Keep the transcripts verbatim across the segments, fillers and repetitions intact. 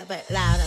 yeah, but louder.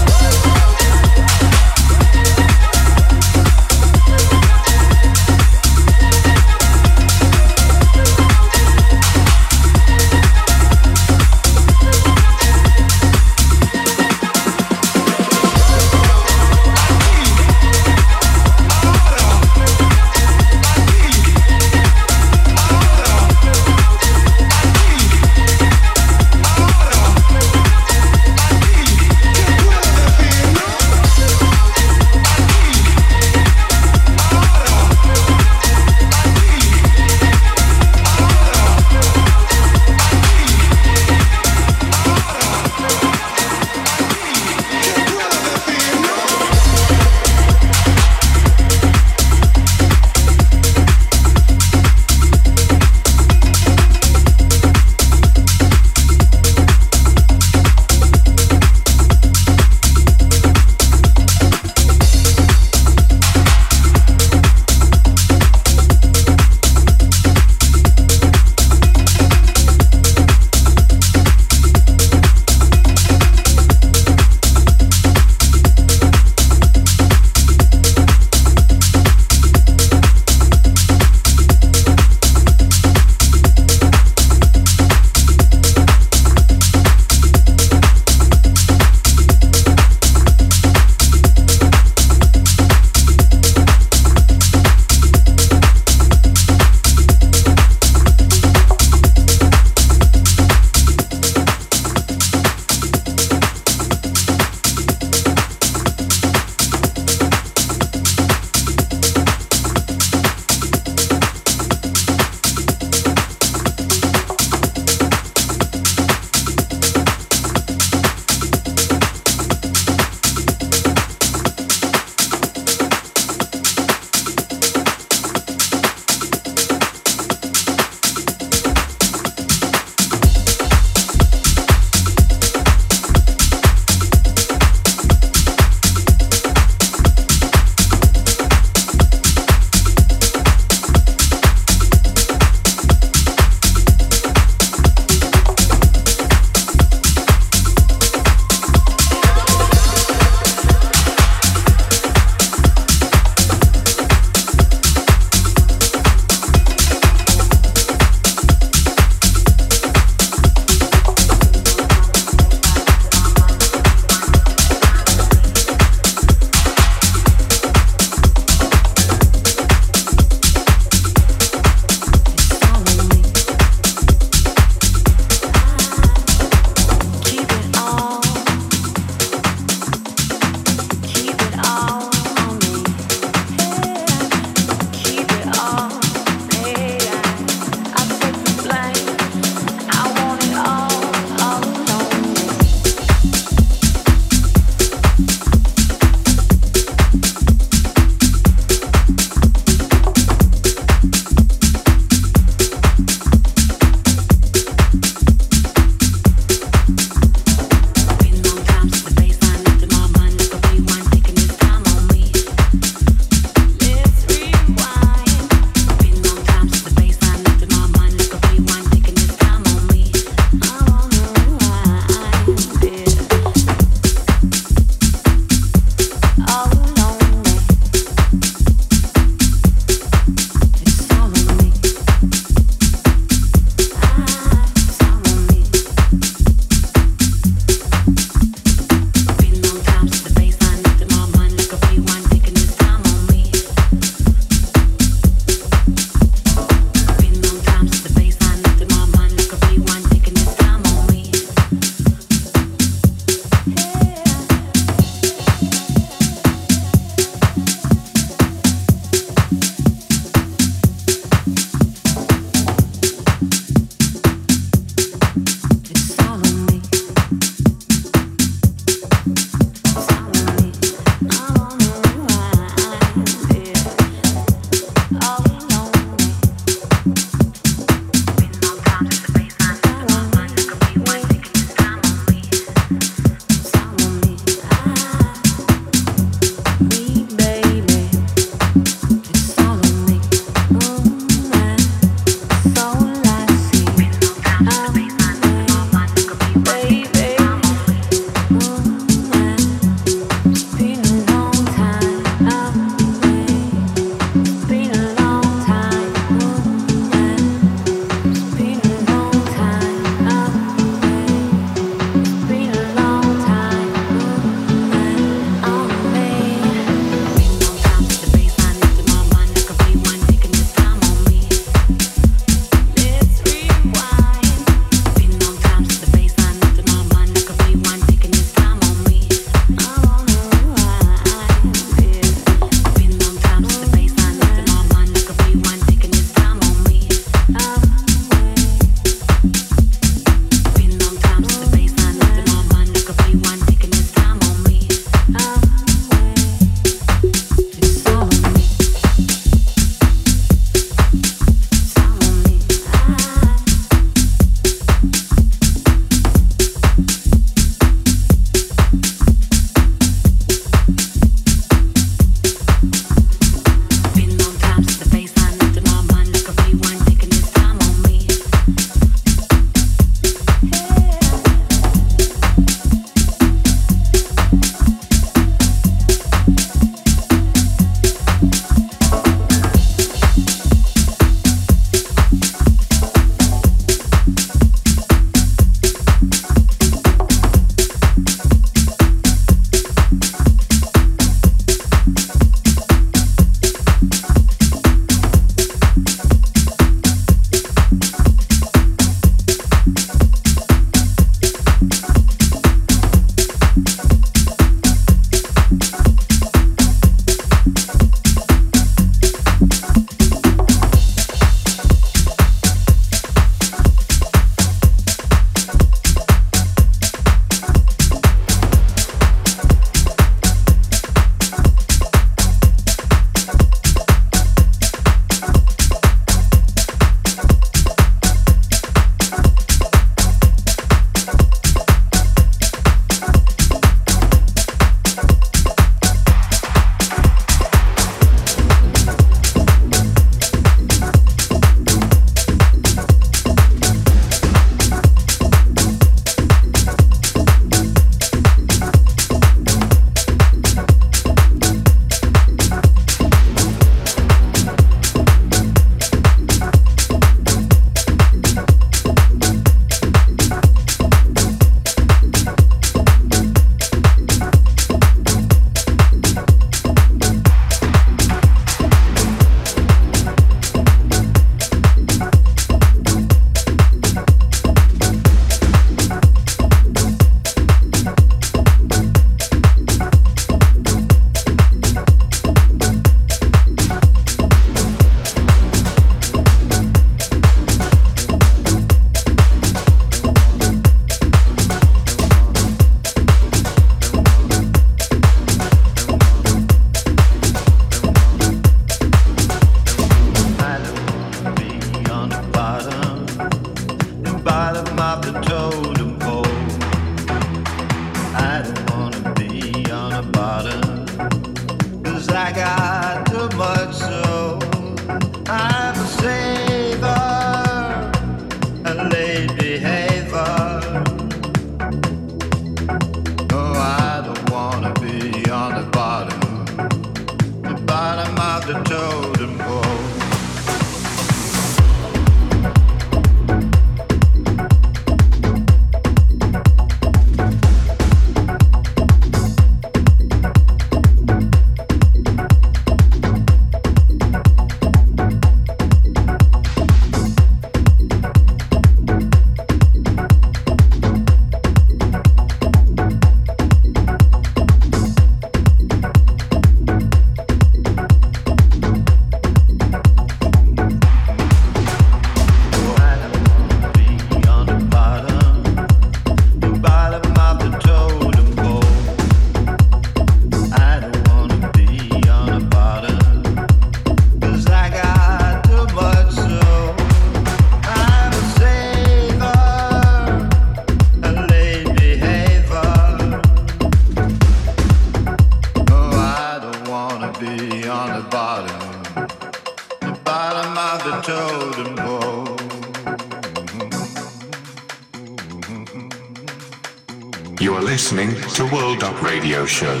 Show. Toe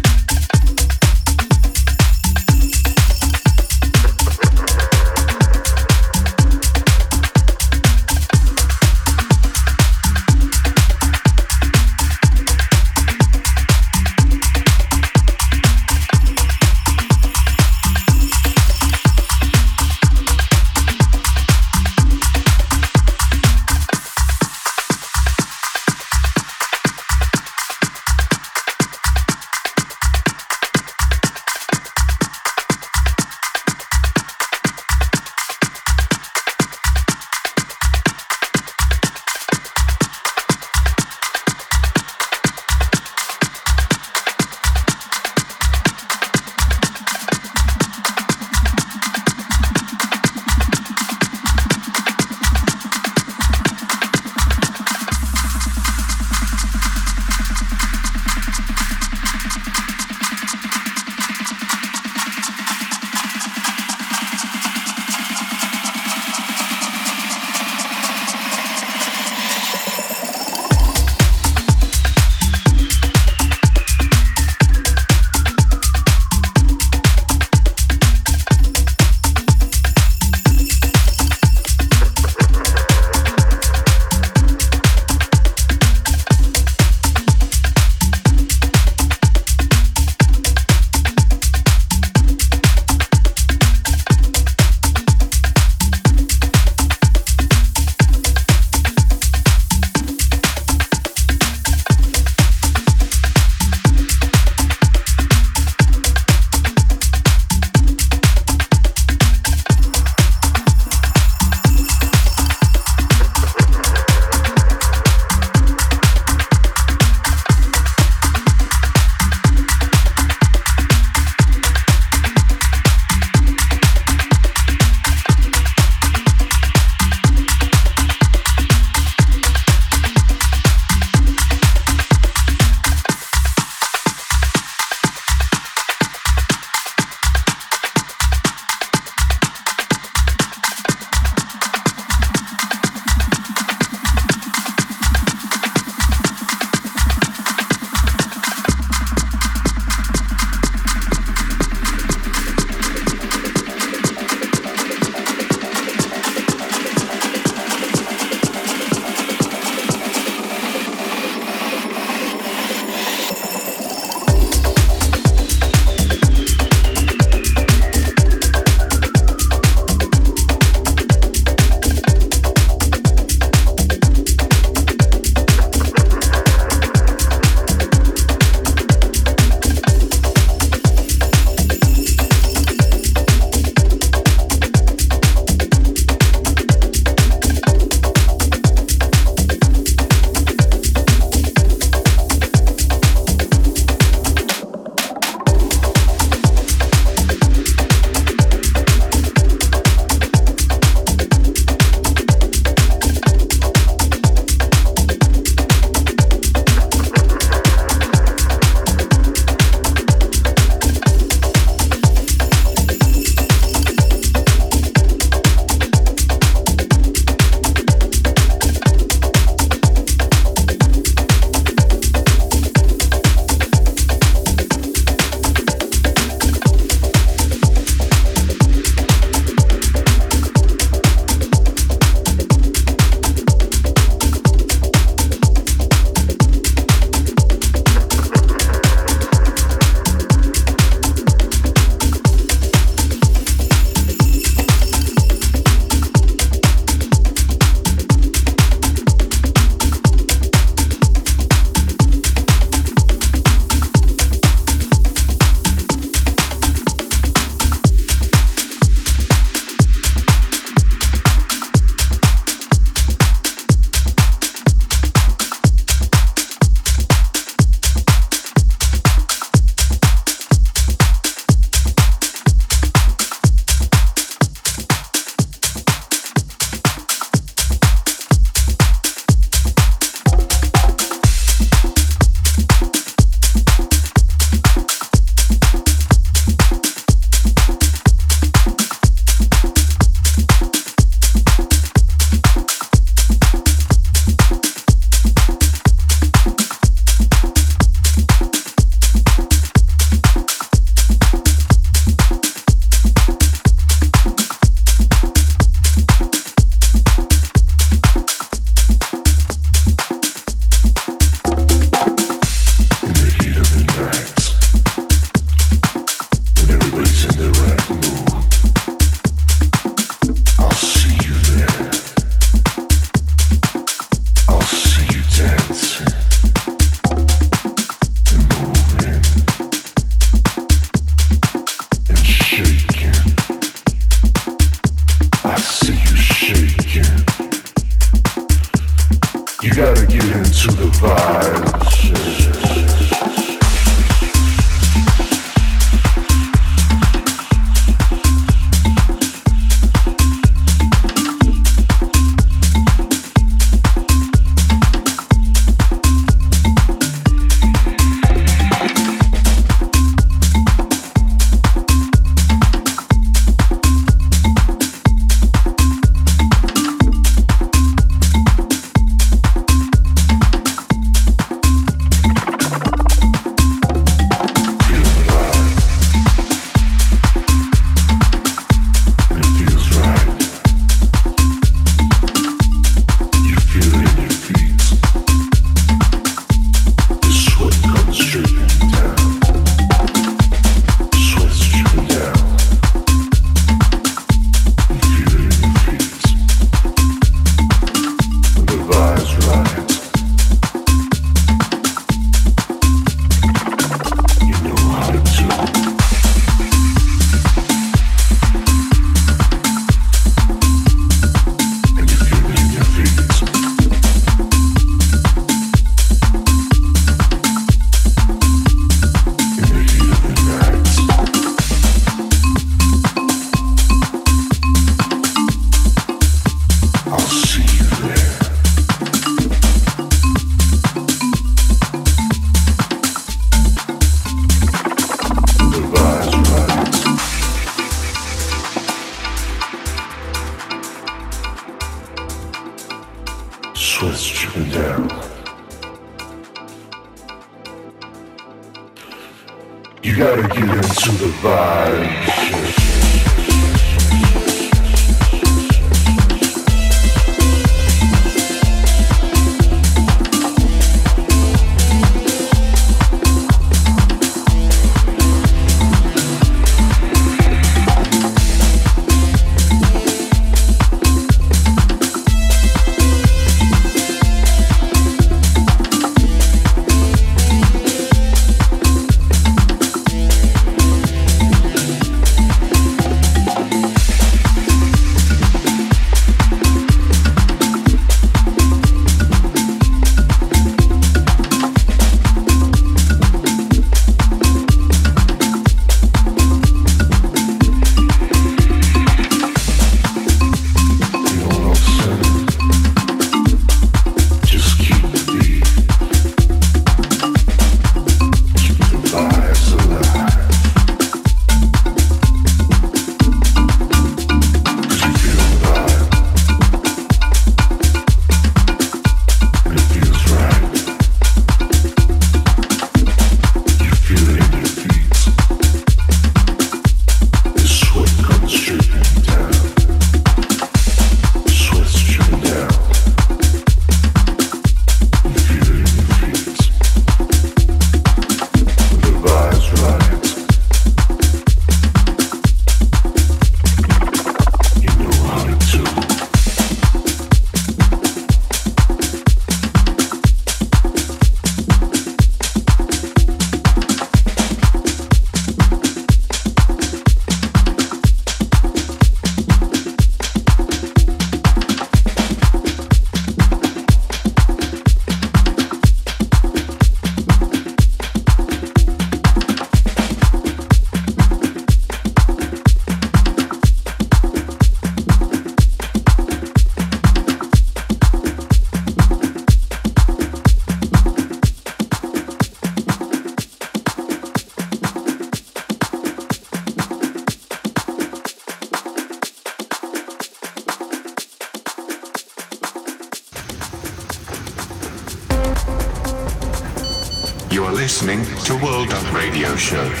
Listening to World Up Radio Show. World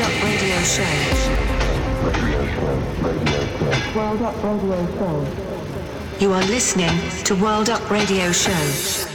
Up Radio Show. World Up Radio Show. You are listening to World Up Radio Show.